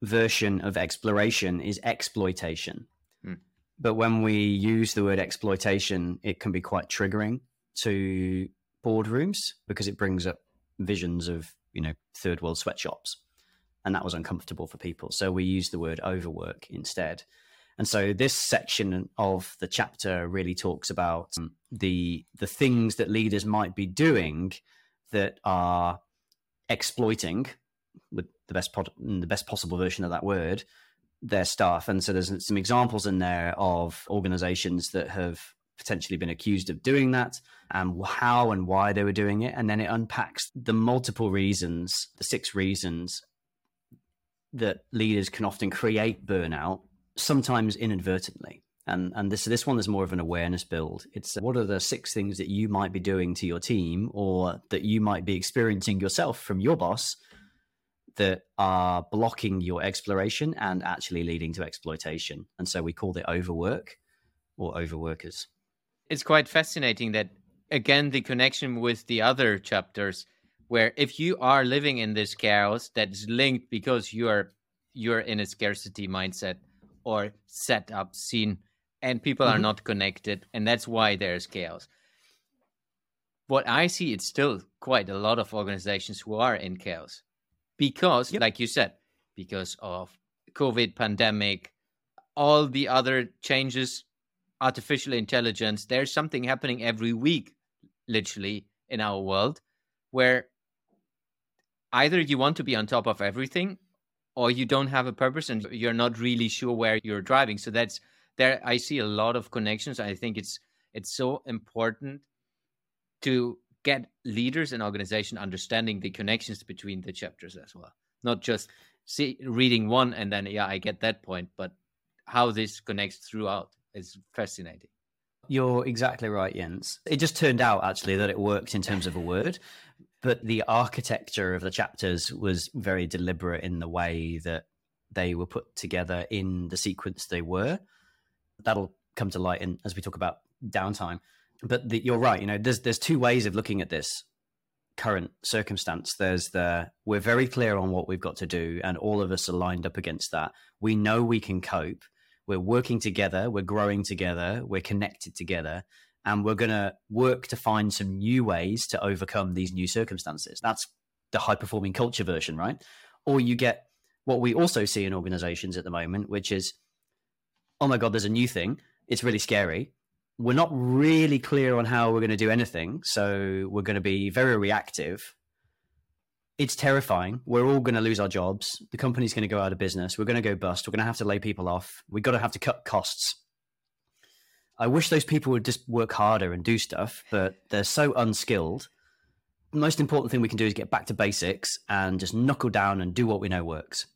version of exploration is exploitation. Mm. But when we use the word exploitation, it can be quite triggering to boardrooms because it brings up visions of, you know, third world sweatshops. And that was uncomfortable for people. So we used the word overwork instead. And so this section of the chapter really talks about the the things that leaders might be doing that are exploiting, with the best pod, the best possible version of that word, their staff. And so there's some examples in there of organizations that have potentially been accused of doing that and how and why they were doing it. And then it unpacks the multiple reasons, the six reasons that leaders can often create burnout, sometimes inadvertently. And and this this one is more of an awareness build. It's uh, what are the six things that you might be doing to your team or that you might be experiencing yourself from your boss that are blocking your exploration and actually leading to exploitation. And so we call it overwork or overworkers. It's quite fascinating that, again, the connection with the other chapters, where if you are living in this chaos that's linked because you're you're in a scarcity mindset or set up scene and people mm-hmm. are not connected, and that's why there's chaos. What I see, it's still quite a lot of organizations who are in chaos because, yep. like you said, because of COVID pandemic, all the other changes, artificial intelligence, there's something happening every week, literally, in our world where either you want to be on top of everything or you don't have a purpose and you're not really sure where you're driving. So that's there. I see a lot of connections. I think it's it's so important to get leaders and organization understanding the connections between the chapters as well, not just see reading one and then, yeah, I get that point, but how this connects throughout is fascinating. You're exactly right, Jens. It just turned out actually that it worked in terms of a word, but the architecture of the chapters was very deliberate in the way that they were put together in the sequence they were. That'll come to light in, as we talk about downtime. But the, you're right. You know, there's there's two ways of looking at this current circumstance. There's the we're very clear on what we've got to do, and all of us are lined up against that. We know we can cope. We're working together. We're growing together. We're connected together. And we're going to work to find some new ways to overcome these new circumstances. That's the high-performing culture version, right? Or you get what we also see in organizations at the moment, which is, oh my God, there's a new thing. It's really scary. We're not really clear on how we're going to do anything. So we're going to be very reactive. It's terrifying. We're all going to lose our jobs. The company's going to go out of business. We're going to go bust. We're going to have to lay people off. We've got to have to cut costs. I wish those people would just work harder and do stuff, but they're so unskilled. The most important thing we can do is get back to basics and just knuckle down and do what we know works.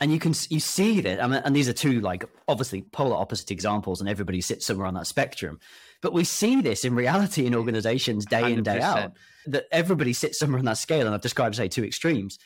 And you can you see that, I mean, and these are two like obviously polar opposite examples, and everybody sits somewhere on that spectrum. But we see this in reality in organizations day in, day out, that everybody sits somewhere on that scale, and I've described, say, two extremes.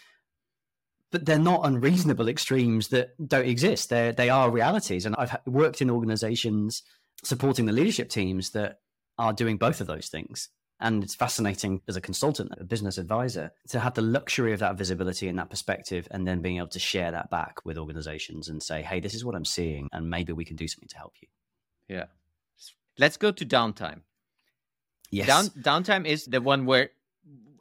But they're not unreasonable extremes that don't exist. They're, they are realities. And I've worked in organizations supporting the leadership teams that are doing both of those things. And it's fascinating as a consultant, a business advisor, to have the luxury of that visibility and that perspective, and then being able to share that back with organizations and say, hey, this is what I'm seeing, and maybe we can do something to help you. Yeah. Let's go to downtime. Yes. Down, downtime is the one where,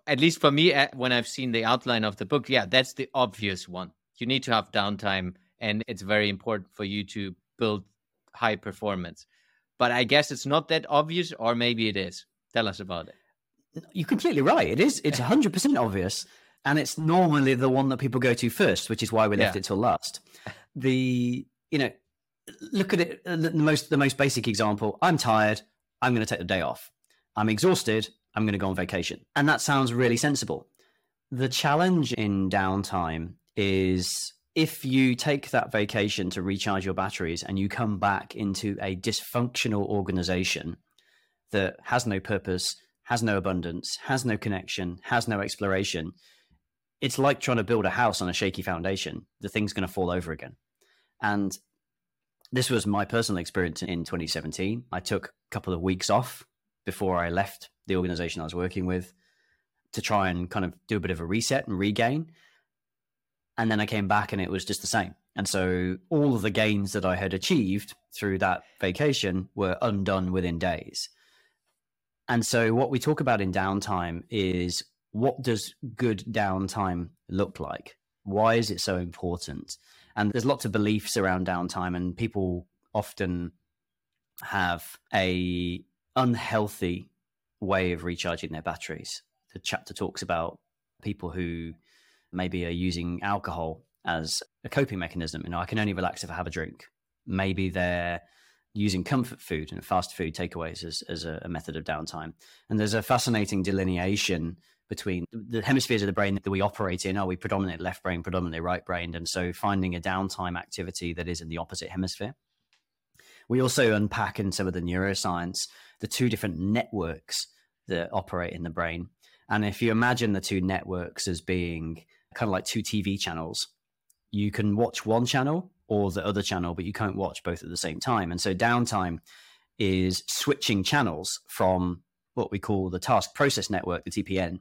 at least for me, when I've seen the outline of the book, yeah, that's the obvious one. You need to have downtime, and it's very important for you to build high performance. But I guess it's not that obvious, or maybe it is. Tell us about it. You're completely right. It is. It's one hundred percent obvious. And it's normally the one that people go to first, which is why we left yeah. it till last. The, you know, look at it, the most, the most basic example. I'm tired. I'm going to take the day off. I'm exhausted. I'm going to go on vacation. And that sounds really sensible. The challenge in downtime is, if you take that vacation to recharge your batteries and you come back into a dysfunctional organization that has no purpose, has no abundance, has no connection, has no exploration, it's like trying to build a house on a shaky foundation. The thing's going to fall over again. And this was my personal experience in twenty seventeen. I took a couple of weeks off before I left the organization I was working with. to try and kind of do a bit of a reset and regain. And then I came back and it was just the same. And so all of the gains that I had achieved through that vacation were undone within days. And so what we talk about in downtime is, what does good downtime look like? Why is it so important? And there's lots of beliefs around downtime, and people often have a unhealthy way of recharging their batteries. The chapter talks about people who maybe are using alcohol as a coping mechanism. You know, I can only relax if I have a drink. Maybe they're using comfort food and fast food takeaways as, as a, a method of downtime. And there's a fascinating delineation between the hemispheres of the brain that we operate in. Are we predominantly left brain, predominantly right brained? And so finding a downtime activity that is in the opposite hemisphere. We also unpack in some of the neuroscience, the two different networks that operate in the brain. And if you imagine the two networks as being kind of like two T V channels, you can watch one channel or the other channel, but you can't watch both at the same time. And so downtime is switching channels from what we call the task process network, the T P N,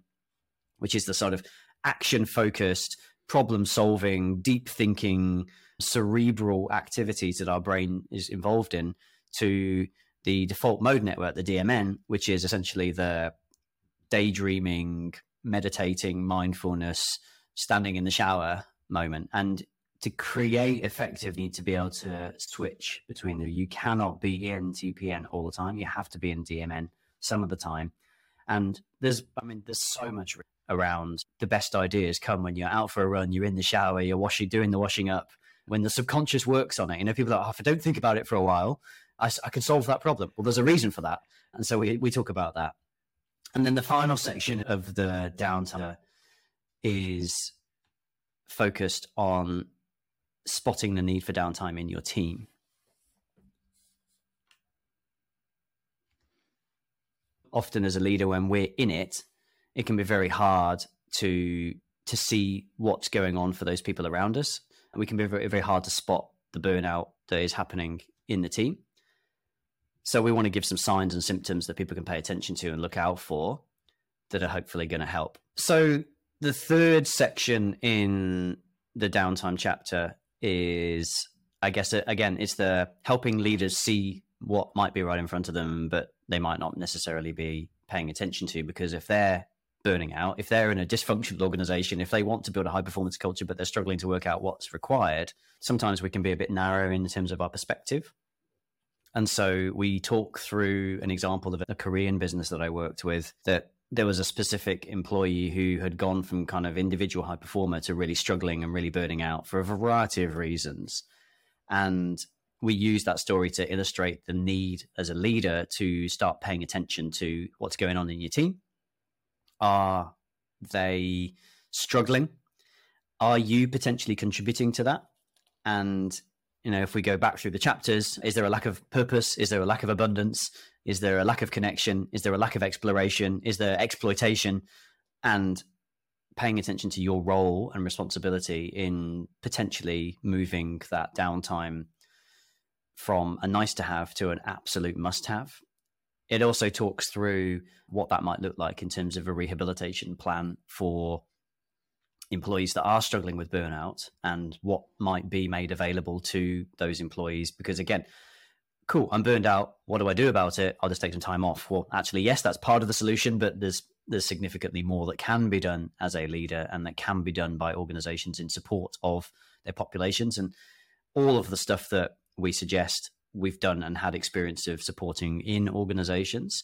which is the sort of action-focused, problem-solving, deep-thinking, cerebral activities that our brain is involved in, to the default mode network, the D M N, which is essentially the daydreaming, meditating, mindfulness, standing in the shower moment. And to create effective, you need to be able to switch between them. You cannot be in T P N all the time. You have to be in D M N some of the time. And there's, I mean, there's so much around the best ideas come when you're out for a run, you're in the shower, you're washing, doing the washing up, when the subconscious works on it. You know, people are like, oh, if I don't think about it for a while, I, I can solve that problem. Well, there's a reason for that. And so we, we talk about that. And then the final section of the downtime is focused on spotting the need for downtime in your team. Often as a leader, when we're in it, it can be very hard to to see what's going on for those people around us. And we can be very, very hard to spot the burnout that is happening in the team. So we want to give some signs and symptoms that people can pay attention to and look out for that are hopefully going to help. So the third section in the downtime chapter is, I guess, again, it's the helping leaders see what might be right in front of them, but they might not necessarily be paying attention to, because if they're burning out, if they're in a dysfunctional organization, if they want to build a high performance culture, but they're struggling to work out what's required, sometimes we can be a bit narrow in terms of our perspective. And so we talk through an example of a Korean business that I worked with, that there was a specific employee who had gone from kind of individual high performer to really struggling and really burning out for a variety of reasons. And we use that story to illustrate the need as a leader to start paying attention to what's going on in your team. Are they struggling? Are you potentially contributing to that? And, you know, if we go back through the chapters, is there a lack of purpose? Is there a lack of abundance? Is there a lack of connection? Is there a lack of exploration? Is there exploitation? And paying attention to your role and responsibility in potentially moving that downtime from a nice to have to an absolute must have. It also talks through what that might look like in terms of a rehabilitation plan for employees that are struggling with burnout, and what might be made available to those employees. Because again, cool, I'm burned out. What do I do about it? I'll just take some time off. Well, actually, yes, that's part of the solution, but there's there's significantly more that can be done as a leader, and that can be done by organizations in support of their populations. And all of the stuff that we suggest, we've done and had experience of supporting in organizations,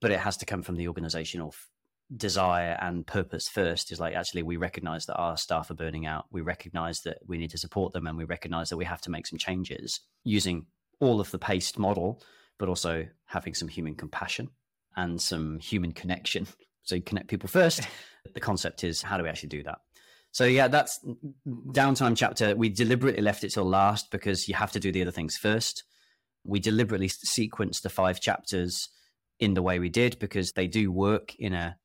but it has to come from the organizational f- desire and purpose first. Is like, actually, we recognize that our staff are burning out. We recognize that we need to support them, and we recognize that we have to make some changes using all of the PACE model, but also having some human compassion and some human connection. So you connect people first. The concept is, how do we actually do that? So yeah, that's downtime chapter. We deliberately left it till last because you have to do the other things first. We deliberately sequenced the five chapters in the way we did, because they do work in a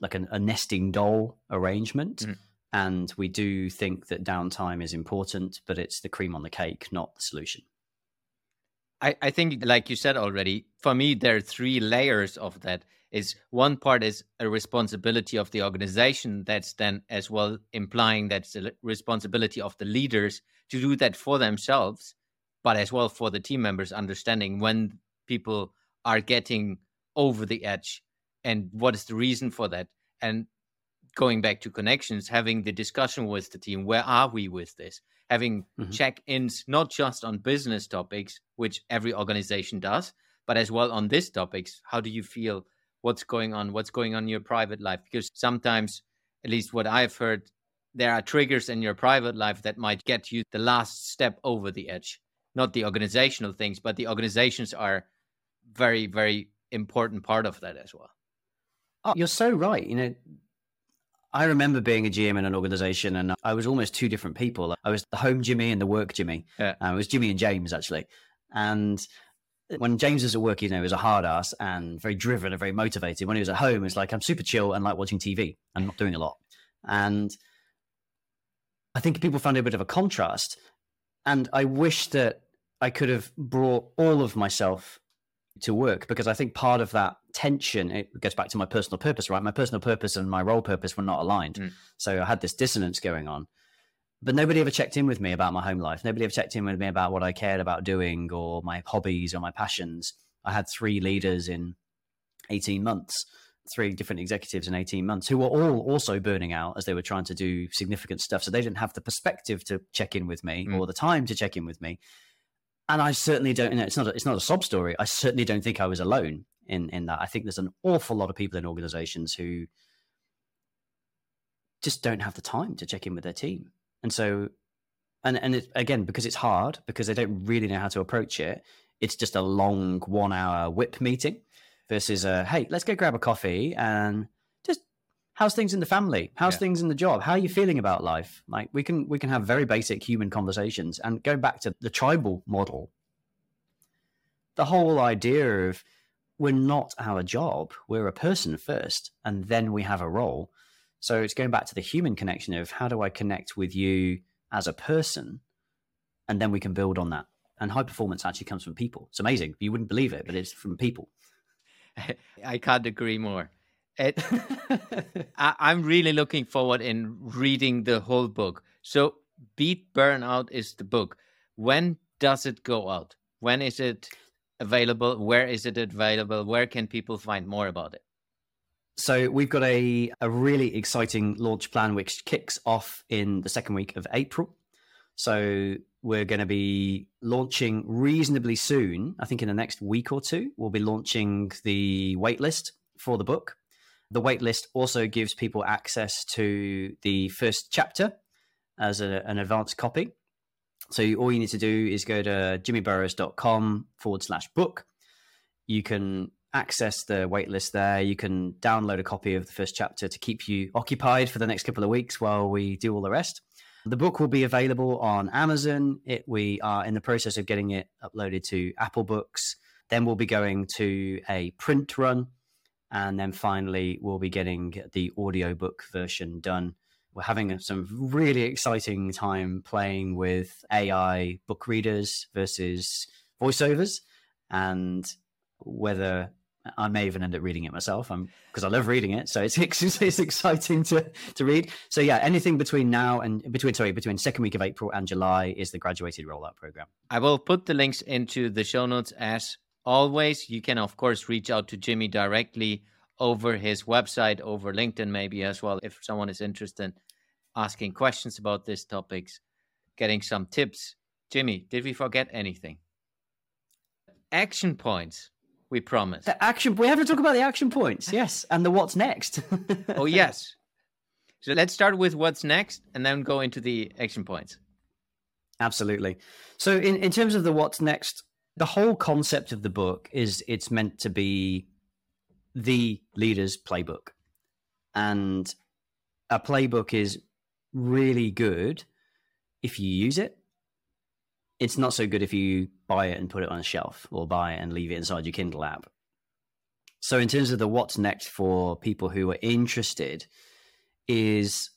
like an, a nesting doll arrangement. Mm. And we do think that downtime is important, but it's the cream on the cake, not the solution. I, I think, like you said already, for me, there are three layers of that. is one part is a responsibility of the organization. That's then as well implying that's the responsibility of the leaders to do that for themselves, but as well for the team members, understanding when people are getting over the edge and what is the reason for that. And going back to connections, having the discussion with the team, where are we with this? Having mm-hmm. check-ins, not just on business topics, which every organization does, but as well on these topics. How do you feel? What's going on? What's going on in your private life? Because sometimes, at least what I've heard, there are triggers in your private life that might get you the last step over the edge. Not the organizational things, but the organizations are very, very important part of that as well. Oh, you're so right. You know, I remember being a G M in an organization and I was almost two different people. I was the home Jimmy and the work Jimmy. Yeah. Uh, it was Jimmy and James, actually. And when James was at work, you know, he was a hard ass and very driven and very motivated. When he was at home, it's like, I'm super chill and like watching T V and not doing a lot. And I think people found a bit of a contrast. And I wish that I could have brought all of myself to work, because I think part of that tension, it goes back to my personal purpose, right? My personal purpose and my role purpose were not aligned. Mm. So I had this dissonance going on, but nobody ever checked in with me about my home life. Nobody ever checked in with me about what I cared about doing or my hobbies or my passions. I had three leaders in eighteen months, three different executives in eighteen months who were all also burning out as they were trying to do significant stuff. So they didn't have the perspective to check in with me mm. or the time to check in with me. And I certainly don't, you know, it's not a, it's not a sob story. I certainly don't think I was alone in, in that. I think there's an awful lot of people in organizations who just don't have the time to check in with their team. And so, and, and it, again, because it's hard, because they don't really know how to approach it, it's just a long one hour whip meeting versus a, hey, let's go grab a coffee and just, how's things in the family? How's yeah. things in the job? How are you feeling about life? Like we can we can have very basic human conversations. And going back to the tribal model, the whole idea of we're not our job, we're a person first, and then we have a role. So it's going back to the human connection of how do I connect with you as a person? And then we can build on that. And high performance actually comes from people. It's amazing. You wouldn't believe it, but it's from people. I can't agree more. It, I, I'm really looking forward in reading the whole book. So Beat Burnout is the book. When does it go out? When is it available? Where is it available? Where can people find more about it? So we've got a, a really exciting launch plan, which kicks off in the second week of April. So we're going to be launching reasonably soon. I think in the next week or two, we'll be launching the waitlist for the book. The waitlist also gives people access to the first chapter as a, an advanced copy. So you, all you need to do is go to jimmyburroughes.com forward slash book. You can access the waitlist there. You can download a copy of the first chapter to keep you occupied for the next couple of weeks while we do all the rest. The book will be available on Amazon. It, we are in the process of getting it uploaded to Apple Books. Then we'll be going to a print run. And then finally, we'll be getting the audiobook version done. We're having some really exciting time playing with A I book readers versus voiceovers, and whether I may even end up reading it myself, I'm because I love reading it. So it's it's exciting to to read. So yeah, anything between now and between sorry between second week of April and July is the graduated rollout program. I will put the links into the show notes as always. You can, of course, reach out to Jimmy directly over his website, over LinkedIn maybe as well, if someone is interested in asking questions about these topics, getting some tips. Jimmy, did we forget anything? Action points, we promised. The action, we have to talk about the action points, yes, and the what's next. Oh, yes. So let's start with what's next and then go into the action points. Absolutely. So in, in terms of the what's next, the whole concept of the book is it's meant to be the leader's playbook. And a playbook is really good if you use it. It's not so good if you buy it and put it on a shelf or buy it and leave it inside your Kindle app. So in terms of the what's next for people who are interested is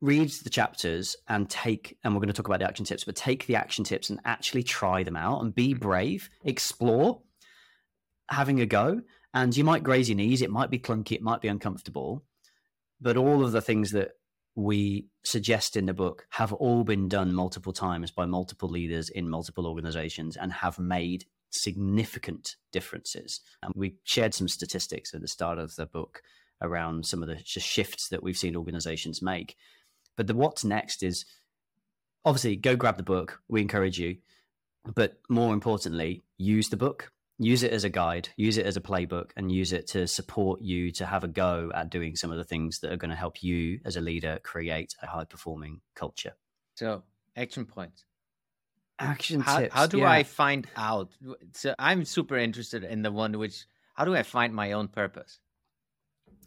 read the chapters and take, and we're going to talk about the action tips, but take the action tips and actually try them out and be brave, explore, having a go. And you might graze your knees, it might be clunky, it might be uncomfortable, but all of the things that we suggest in the book have all been done multiple times by multiple leaders in multiple organizations and have made significant differences. And we shared some statistics at the start of the book around some of the shifts that we've seen organizations make. But the what's next is, obviously, go grab the book. We encourage you. But more importantly, use the book. Use it as a guide, use it as a playbook, and use it to support you to have a go at doing some of the things that are going to help you as a leader create a high-performing culture. So, action points. Action how, tips. How do yeah. I find out? So I'm super interested in the one which, how do I find my own purpose?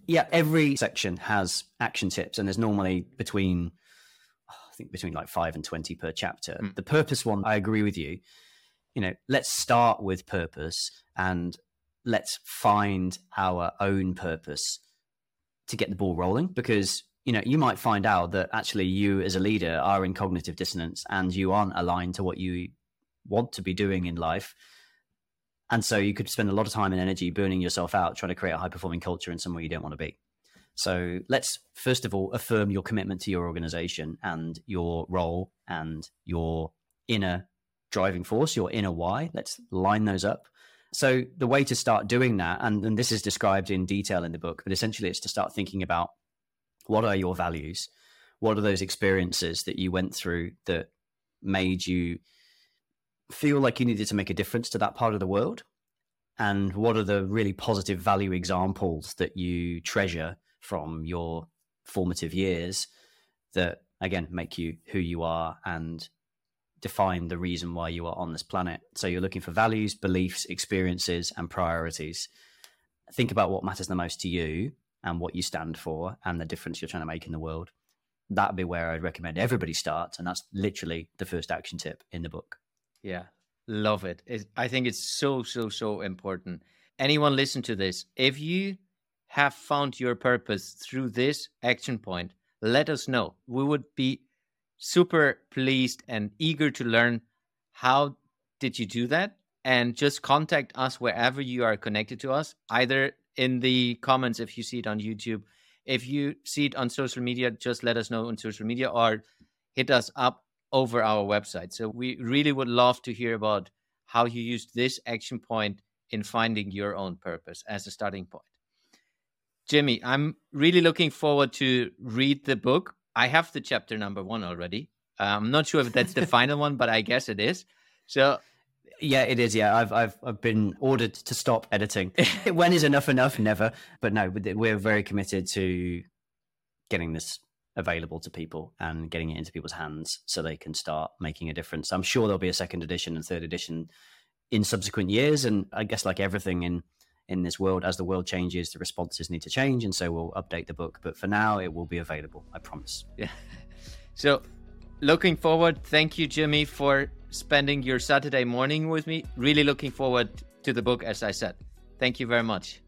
Yeah, every section has action tips, and there's normally between, I think between like five and twenty per chapter. Mm. The purpose one, I agree with you. You know, let's start with purpose and let's find our own purpose to get the ball rolling, because, you know, you might find out that actually you as a leader are in cognitive dissonance and you aren't aligned to what you want to be doing in life. And so you could spend a lot of time and energy burning yourself out trying to create a high-performing culture in somewhere you don't want to be. So let's, first of all, affirm your commitment to your organization and your role and your inner driving force, your inner why. Let's line those up. So the way to start doing that, and, and this is described in detail in the book, but essentially it's to start thinking about, what are your values? What are those experiences that you went through that made you feel like you needed to make a difference to that part of the world? And what are the really positive value examples that you treasure from your formative years that, again, make you who you are and define the reason why you are on this planet? So you're looking for values, beliefs, experiences, and priorities. Think about what matters the most to you and what you stand for and the difference you're trying to make in the world. That'd be where I'd recommend everybody starts. And that's literally the first action tip in the book. Yeah, love it. It's, I think it's so, so, so important. Anyone listen to this. If you have found your purpose through this action point, let us know. We would be super pleased and eager to learn how did you do that, and just contact us wherever you are connected to us, either in the comments if you see it on YouTube, if you see it on social media, just let us know on social media, or hit us up over our website. So we really would love to hear about how you used this action point in finding your own purpose as a starting point. Jimmy, I'm really looking forward to read the book. I have the chapter number one already. Uh, I'm not sure if that's the final one, but I guess it is. So, yeah, it is. Yeah, I've I've I've been ordered to stop editing. When is enough enough? Never. But no, we're very committed to getting this available to people and getting it into people's hands so they can start making a difference. I'm sure there'll be a second edition and third edition in subsequent years. And I guess like everything in in this world, as the world changes, the responses need to change. And so we'll update the book. But for now, it will be available, I promise. Yeah. So looking forward. Thank you, Jimmy, for spending your Saturday morning with me. Really looking forward to the book, as I said. Thank you very much.